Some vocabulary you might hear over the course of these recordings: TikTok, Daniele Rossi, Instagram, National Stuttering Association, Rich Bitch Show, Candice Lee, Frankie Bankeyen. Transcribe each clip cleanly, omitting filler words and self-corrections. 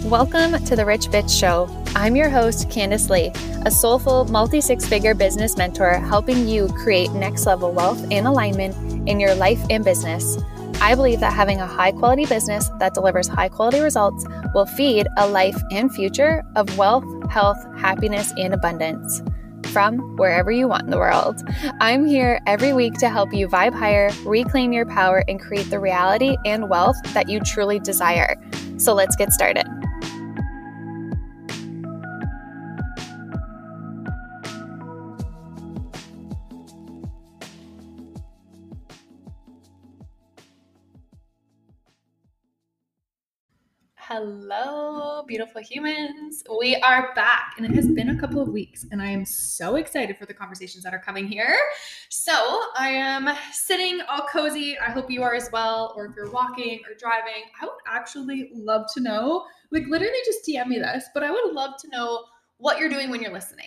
Welcome to the Rich Bitch Show. I'm your host, Candice Lee, a soulful multi-six-figure business mentor helping you create next-level wealth and alignment in your life and business. I believe that having a high-quality business that delivers high-quality results will feed a life and future of wealth, health, happiness, and abundance from wherever you want in the world. I'm here every week to help you vibe higher, reclaim your power, and create the reality and wealth that you truly desire. So let's get started. Hello, beautiful humans. We are back, and it has been a couple of weeks, and I am so excited for the conversations that are coming here. So I am sitting all cozy. I hope you are as well, or if you're walking or driving. I would actually love to know, like literally just DM me this, but I would love to know what you're doing when you're listening.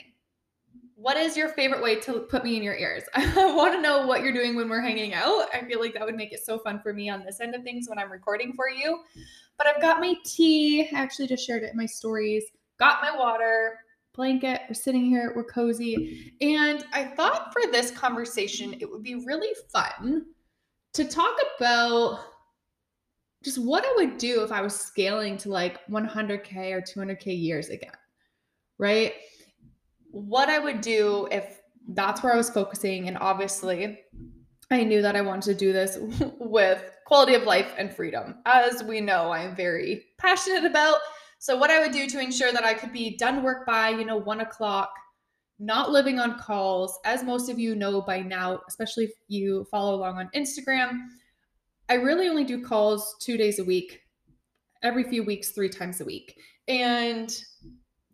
What is your favorite way to put me in your ears? I want to know what you're doing when we're hanging out. I feel like that would make it so fun for me on this end of things when I'm recording for you. But I've got my tea. I actually just shared it in my stories. Got my water, blanket. We're sitting here. We're cozy. And I thought for this conversation, it would be really fun to talk about just what I would do if I was scaling to like 100K or 200K years again, right? What I would do if that's where I was focusing. And obviously, I knew that I wanted to do this with quality of life and freedom, as we know I'm very passionate about. So what I would do to ensure that I could be done work by, 1 o'clock, not living on calls, as most of you know by now, especially if you follow along on Instagram, I really only do calls 2 days a week, every few weeks, 3 times a week. And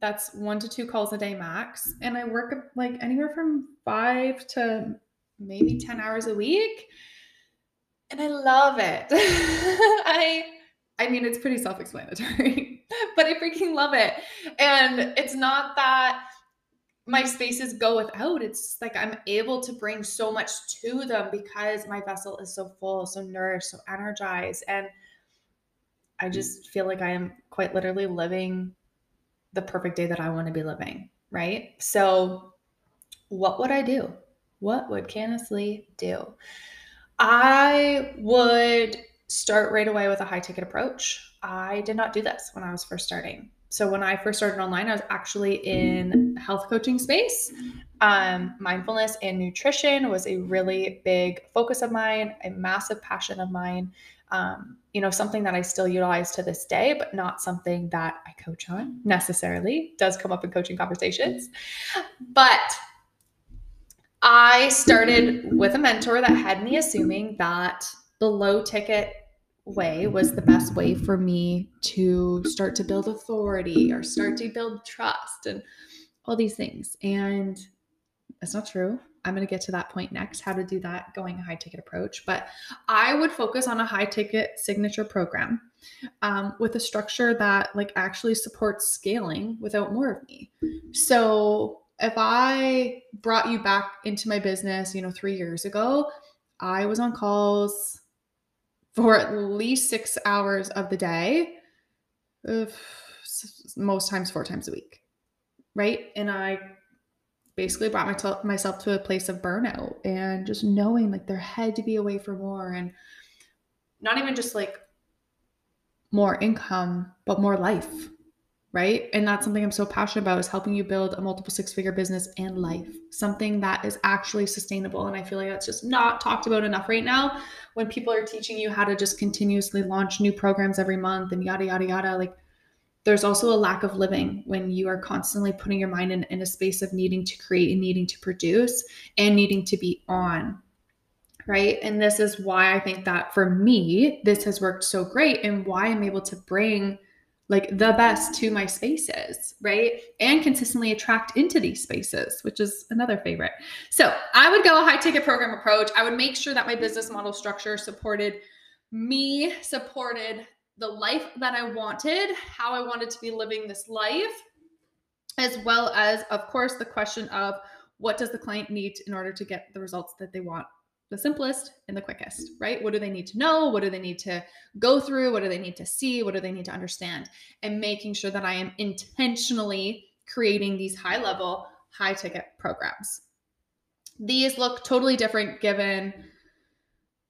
that's 1 to 2 calls a day max. And I work like anywhere from 5 to maybe 10 hours a week. And I love it. I mean, it's pretty self-explanatory, but I freaking love it. And it's not that my spaces go without. It's like I'm able to bring so much to them because my vessel is so full, so nourished, so energized. And I just feel like I am quite literally living the perfect day that I want to be living, right? So what would I do? What would Candice Lee do? I would start right away with a high ticket approach. I did not do this when I was first starting. So when I first started online, I was actually in health coaching space. Mindfulness and nutrition was a really big focus of mine, a massive passion of mine. Something that I still utilize to this day, but not something that I coach on necessarily. It does come up in coaching conversations, but I started with a mentor that had me assuming that the low ticket way was the best way for me to start to build authority or start to build trust and all these things. And that's not true. I'm going to get to that point next, how to do that going a high ticket approach. But I would focus on a high ticket signature program with a structure that like actually supports scaling without more of me. So if I brought you back into my business, 3 years ago, I was on calls for at least 6 hours of the day, most times 4 times a week, right? And I basically brought myself to a place of burnout and just knowing like there had to be a way for more, and not even just like more income, but more life. Right? And that's something I'm so passionate about, is helping you build a multiple six-figure business and life, something that is actually sustainable. And I feel like that's just not talked about enough right now when people are teaching you how to just continuously launch new programs every month and yada, yada, yada. Like there's also a lack of living when you are constantly putting your mind in a space of needing to create and needing to produce and needing to be on. Right? And this is why I think that for me, this has worked so great and why I'm able to bring like the best to my spaces, right? And consistently attract into these spaces, which is another favorite. So I would go a high ticket program approach. I would make sure that my business model structure supported me, supported the life that I wanted, how I wanted to be living this life, as well as, of course, the question of what does the client need in order to get the results that they want, the simplest and the quickest, right? What do they need to know? What do they need to go through? What do they need to see? What do they need to understand? And making sure that I am intentionally creating these high level, high ticket programs. These look totally different given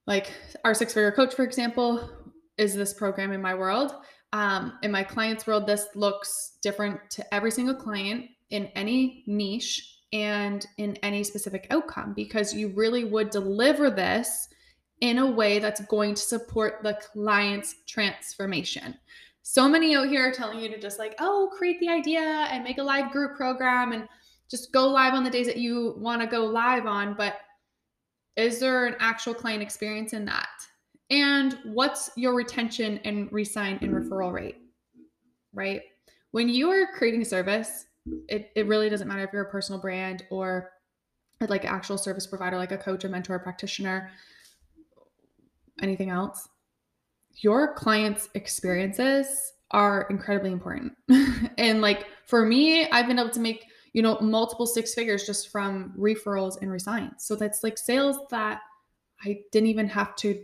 like our six-figure coach, for example, is this program in my world. In my client's world, this looks different to every single client in any niche and in any specific outcome, because you really would deliver this in a way that's going to support the client's transformation. So many out here are telling you to just like, oh, create the idea and make a live group program and just go live on the days that you want to go live on. But is there an actual client experience in that? And what's your retention and re-sign and referral rate, right? When you are creating a service, it really doesn't matter if you're a personal brand or like an actual service provider, like a coach, a mentor, a practitioner, anything else. Your clients' experiences are incredibly important. And like for me, I've been able to make, you know, multiple six figures just from referrals and re-signs. So that's like sales that I didn't even have to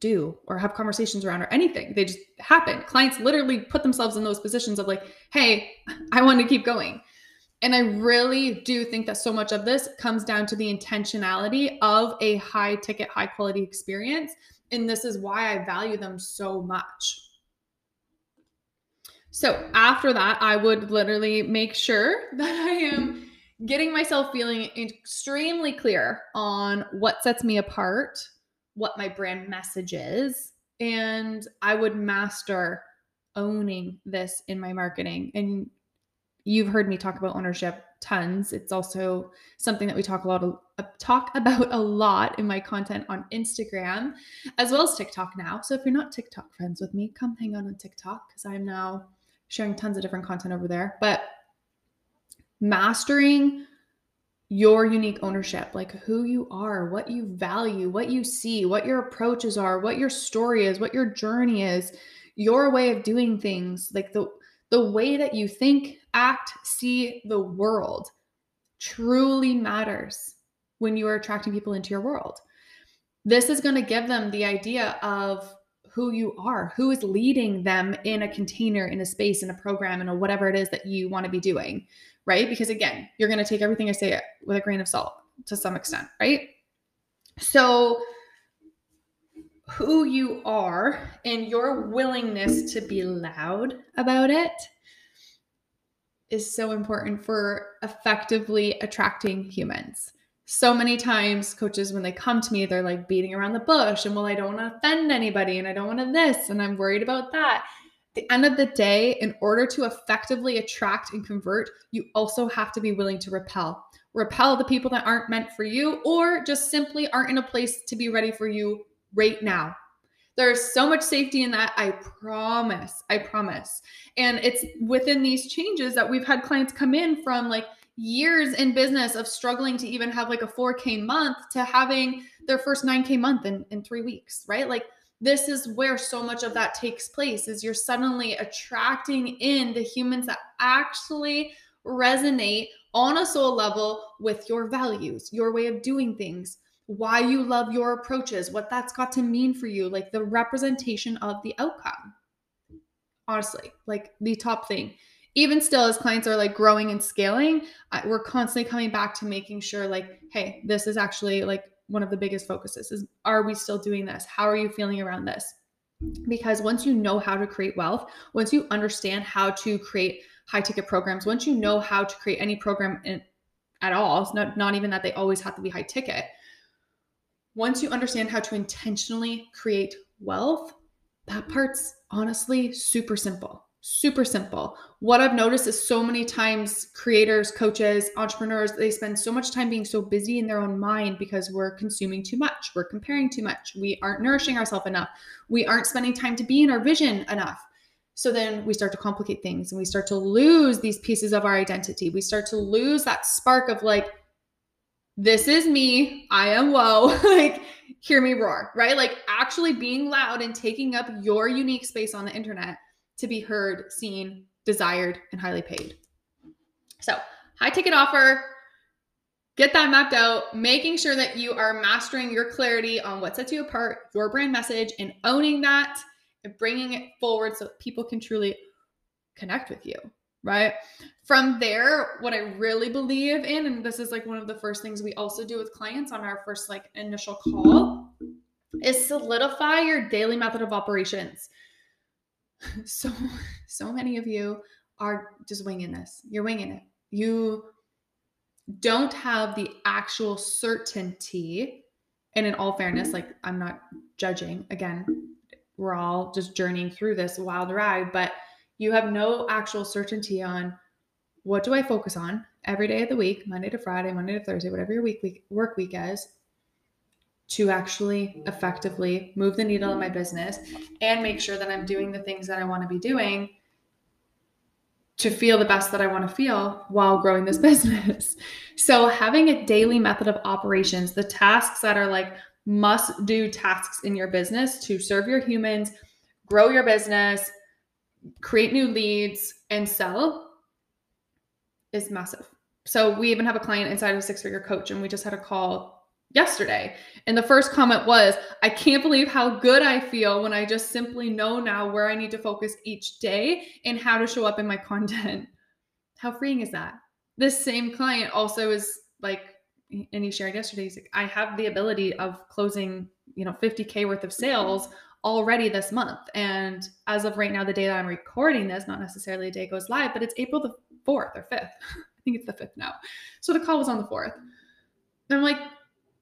do or have conversations around or anything. They just happen. Clients literally put themselves in those positions of like, hey, I want to keep going. And I really do think that so much of this comes down to the intentionality of a high ticket, high quality experience. And this is why I value them so much. So after that, I would literally make sure that I am getting myself feeling extremely clear on what sets me apart, what my brand message is, and I would master owning this in my marketing. And you've heard me talk about ownership tons. It's also something that we talk about a lot in my content on Instagram as well as TikTok now. So if you're not TikTok friends with me, come hang out on TikTok because I'm now sharing tons of different content over there. But mastering your unique ownership, like who you are, what you value, what you see, what your approaches are, what your story is, what your journey is, your way of doing things, like the way that you think, act, see the world truly matters when you are attracting people into your world. This is going to give them the idea of who you are, who is leading them in a container, in a space, in a program, in a whatever it is that you want to be doing, right? Because again, you're going to take everything I say with a grain of salt to some extent, right? So who you are and your willingness to be loud about it is so important for effectively attracting humans. So many times coaches, when they come to me, they're like beating around the bush and, well, I don't want to offend anybody and I don't want to this and I'm worried about that. At the end of the day, in order to effectively attract and convert, you also have to be willing to repel the people that aren't meant for you or just simply aren't in a place to be ready for you right now. There's so much safety in that. I promise. And it's within these changes that we've had clients come in from like years in business of struggling to even have like a 4K month to having their first 9K month in 3 weeks, right? Like this is where so much of that takes place is you're suddenly attracting in the humans that actually resonate on a soul level with your values, your way of doing things, why you love your approaches, what that's got to mean for you, like the representation of the outcome. Honestly, like the top thing. Even still, as clients are like growing and scaling, we're constantly coming back to making sure like, hey, this is actually like one of the biggest focuses is, are we still doing this? How are you feeling around this? Because once you know how to create wealth, once you understand how to create high ticket programs, once you know how to create any program at all, it's not even that they always have to be high ticket. Once you understand how to intentionally create wealth, that part's honestly super simple. Super simple. What I've noticed is so many times creators, coaches, entrepreneurs, they spend so much time being so busy in their own mind because we're consuming too much. We're comparing too much. We aren't nourishing ourselves enough. We aren't spending time to be in our vision enough. So then we start to complicate things and we start to lose these pieces of our identity. We start to lose that spark of like, this is me. I am woe. Like, hear me roar, right? Like actually being loud and taking up your unique space on the internet to be heard, seen, desired, and highly paid. So high ticket offer, Get that mapped out, making sure that you are mastering your clarity on what sets you apart, your brand message, and owning that and bringing it forward so that people can truly connect with you, right? From there, what I really believe in, and this is like one of the first things we also do with clients on our first like initial call, is solidify your daily method of operations. So many of you are just winging this. You're winging it. You don't have the actual certainty. And in all fairness, like I'm not judging. Again, we're all just journeying through this wild ride, but you have no actual certainty on what do I focus on every day of the week, Monday to Friday, Monday to Thursday, whatever your work week is, to actually effectively move the needle in my business and make sure that I'm doing the things that I want to be doing to feel the best that I want to feel while growing this business. So having a daily method of operations, the tasks that are like must do tasks in your business to serve your humans, grow your business, create new leads, and sell is massive. So we even have a client inside of a 6-figure coach, and we just had a call yesterday. And the first comment was, I can't believe how good I feel when I just simply know now where I need to focus each day and how to show up in my content. How freeing is that? This same client also is like, and he shared yesterday, he's like, I have the ability of closing, you know, $50K worth of sales already this month. And as of right now, the day that I'm recording this, not necessarily the day it goes live, but it's April the 4th or 5th. I think it's the 5th now. So the call was on the 4th. And I'm like,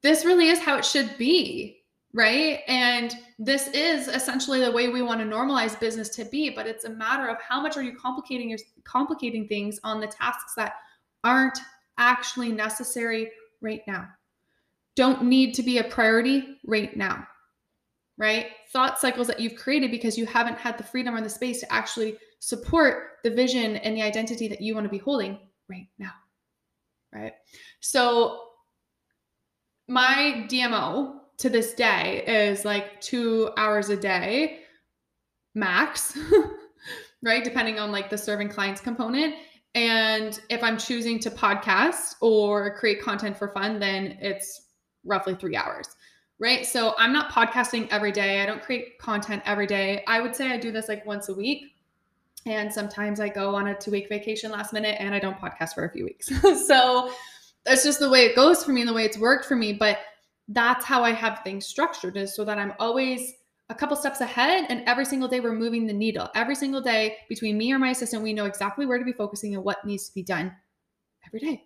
this really is how it should be, right? And this is essentially the way we want to normalize business to be, but it's a matter of how much are you complicating things on the tasks that aren't actually necessary right now. Don't need to be a priority right now, right? Thought cycles that you've created because you haven't had the freedom or the space to actually support the vision and the identity that you want to be holding right now, right? So my DMO to this day is like 2 hours a day max, right? Depending on like the serving clients component. And if I'm choosing to podcast or create content for fun, then it's roughly 3 hours, right? So I'm not podcasting every day. I don't create content every day. I would say I do this like once a week. And sometimes I go on a 2-week vacation last minute and I don't podcast for a few weeks. So that's just the way it goes for me and the way it's worked for me. But that's how I have things structured, is so that I'm always a couple steps ahead, and every single day we're moving the needle. Every single day between me or my assistant, we know exactly where to be focusing and what needs to be done every day.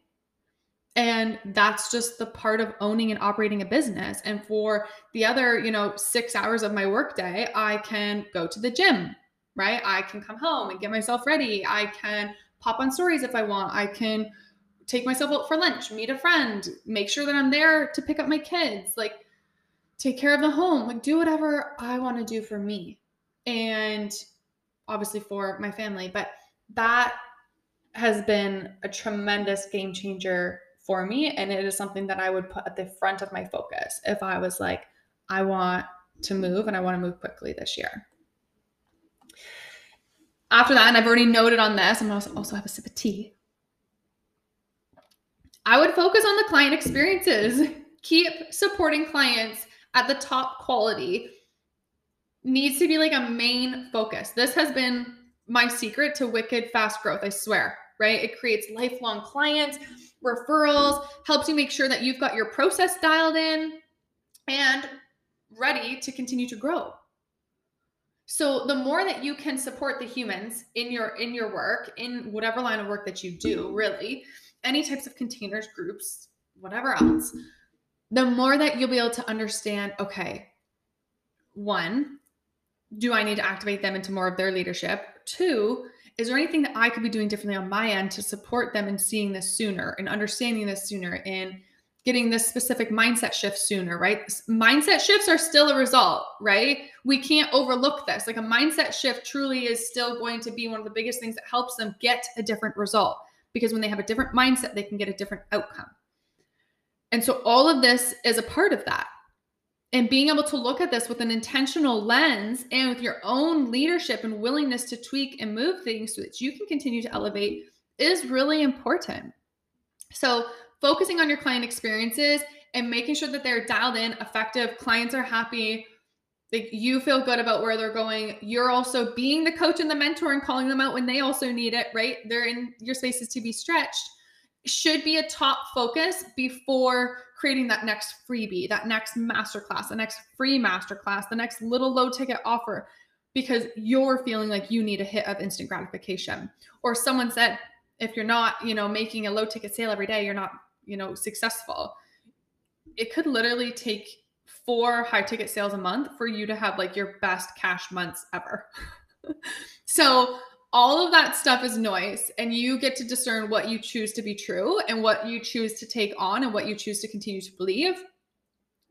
And that's just the part of owning and operating a business. And for the other, 6 hours of my workday, I can go to the gym, right? I can come home and get myself ready. I can pop on stories if I want. I can take myself out for lunch, meet a friend, make sure that I'm there to pick up my kids, like take care of the home, like do whatever I want to do for me and obviously for my family. But that has been a tremendous game changer for me. And it is something that I would put at the front of my focus if I was like, I want to move and I want to move quickly this year. After that, and I've already noted on this, I'm going to also have a sip of tea. I would focus on the client experiences. Keep supporting clients at the top quality. Needs to be like a main focus. This has been my secret to wicked fast growth, I swear, right? It creates lifelong clients, referrals, helps you make sure that you've got your process dialed in and ready to continue to grow. So the more that you can support the humans in your work, in whatever line of work that you do, really, any types of containers, groups, whatever else, the more that you'll be able to understand, okay, 1, do I need to activate them into more of their leadership? 2, is there anything that I could be doing differently on my end to support them in seeing this sooner and understanding this sooner and getting this specific mindset shift sooner, right? Mindset shifts are still a result, right? We can't overlook this. Like a mindset shift truly is still going to be one of the biggest things that helps them get a different result. Because when they have a different mindset, they can get a different outcome. And so all of this is a part of that. And being able to look at this with an intentional lens and with your own leadership and willingness to tweak and move things so that you can continue to elevate is really important. So focusing on your client experiences and making sure that they're dialed in, effective, clients are happy, like you feel good about where they're going. You're also being the coach and the mentor and calling them out when they also need it, right? They're in your spaces to be stretched. Should be a top focus before creating that next freebie, that next masterclass, the next free masterclass, the next little low ticket offer, because you're feeling like you need a hit of instant gratification. Or someone said, if you're not, making a low ticket sale every day, you're not, successful. It could literally take 4 high ticket sales a month for you to have like your best cash months ever. So all of that stuff is noise, and you get to discern what you choose to be true and what you choose to take on and what you choose to continue to believe.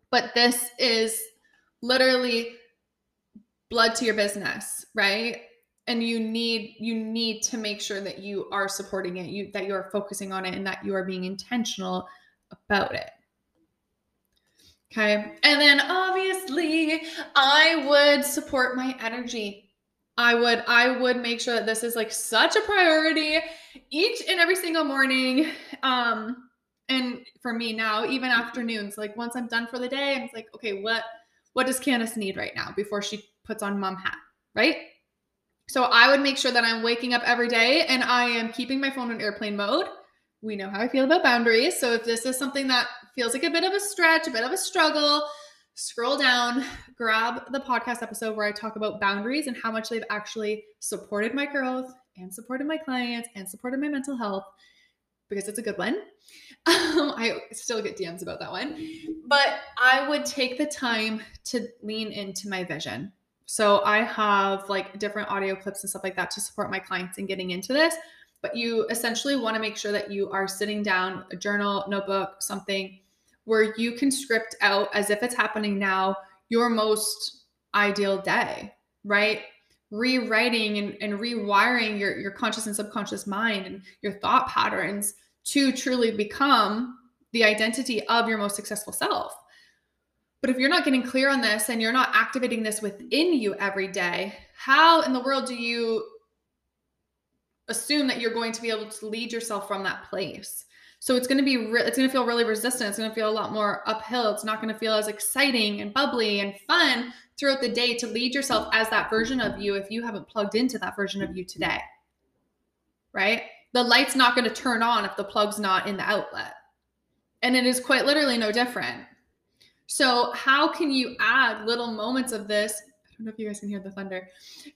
But this is literally blood to your business, right? And you need to make sure that you are supporting it, that you are focusing on it, and that you are being intentional about it. Okay. And then obviously I would support my energy. I would make sure that this is like such a priority each and every single morning. And for me now, even afternoons, like once I'm done for the day, I'm like, okay, what does Candice need right now before she puts on mom hat, right? So I would make sure that I'm waking up every day and I am keeping my phone on airplane mode. We know how I feel about boundaries. So if this is something that feels like a bit of a stretch, a bit of a struggle, scroll down, grab the podcast episode where I talk about boundaries and how much they've actually supported my growth and supported my clients and supported my mental health, because it's a good one. I still get DMs about that one, but I would take the time to lean into my vision. So I have like different audio clips and stuff like that to support my clients in getting into this, but you essentially want to make sure that you are sitting down, a journal, notebook, something, where you can script out, as if it's happening now, your most ideal day, right? Rewriting and rewiring your conscious and subconscious mind and your thought patterns to truly become the identity of your most successful self. But if you're not getting clear on this and you're not activating this within you every day, how in the world do you assume that you're going to be able to lead yourself from that place? So it's going to be, it's going to feel really resistant. It's going to feel a lot more uphill. It's not going to feel as exciting and bubbly and fun throughout the day to lead yourself as that version of you if you haven't plugged into that version of you today, right? The light's not going to turn on if the plug's not in the outlet. And it is quite literally no different. So how can you add little moments of this? I don't know if you guys can hear the thunder.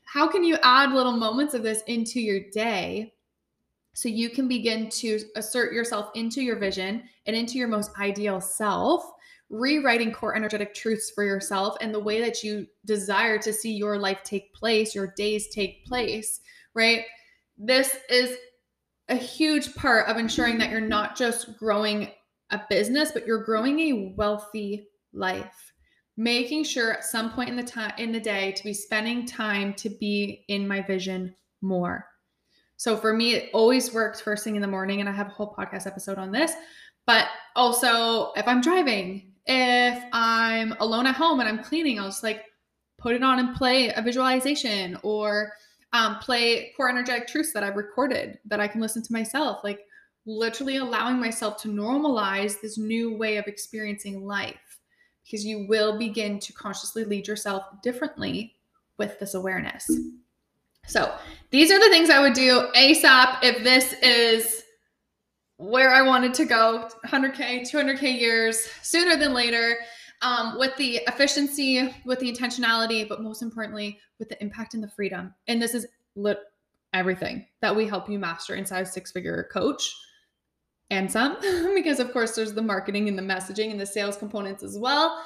How can you add little moments of this into your day so you can begin to assert yourself into your vision and into your most ideal self, rewriting core energetic truths for yourself and the way that you desire to see your life take place, your days take place, right? This is a huge part of ensuring that you're not just growing a business, but you're growing a wealthy life. Making sure at some point in the day to be spending time to be in my vision more. So for me, it always works first thing in the morning, and I have a whole podcast episode on this. But also if I'm driving, if I'm alone at home and I'm cleaning, I'll just like put it on and play a visualization or play core energetic truths that I've recorded that I can listen to myself, like literally allowing myself to normalize this new way of experiencing life, because you will begin to consciously lead yourself differently with this awareness. So these are the things I would do ASAP if this is where I wanted to go, 100K, 200K years, sooner than later, with the efficiency, with the intentionality, but most importantly, with the impact and the freedom. And this is everything that we help you master inside Six-Figure Coach and some, because of course there's the marketing and the messaging and the sales components as well.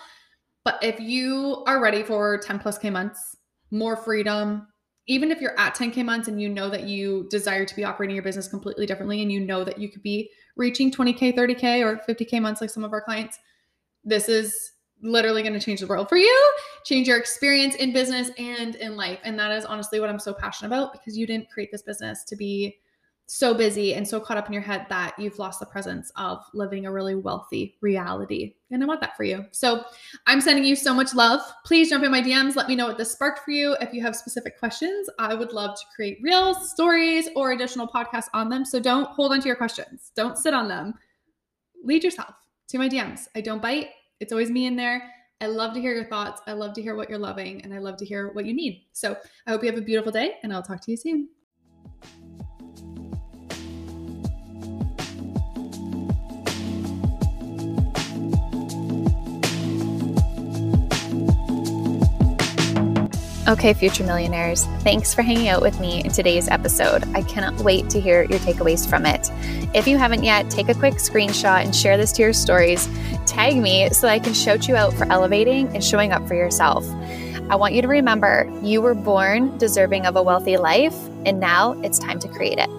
But if you are ready for 10+ K months, more freedom, even if you're at 10K months and you know that you desire to be operating your business completely differently, and you know that you could be reaching 20K, 30K, or 50K months like some of our clients, this is literally going to change the world for you, change your experience in business and in life. And that is honestly what I'm so passionate about, because you didn't create this business to be so busy and so caught up in your head that you've lost the presence of living a really wealthy reality. And I want that for you. So I'm sending you so much love. Please jump in my DMs. Let me know what this sparked for you. If you have specific questions, I would love to create reels, stories, or additional podcasts on them. So don't hold on to your questions. Don't sit on them. lead yourself to my DMs. I don't bite. It's always me in there. I love to hear your thoughts. I love to hear what you're loving, and I love to hear what you need. So I hope you have a beautiful day, and I'll talk to you soon. Okay, future millionaires, thanks for hanging out with me in today's episode. I cannot wait to hear your takeaways from it. If you haven't yet, take a quick screenshot and share this to your stories. Tag me so I can shout you out for elevating and showing up for yourself. I want you to remember you were born deserving of a wealthy life, and now it's time to create it.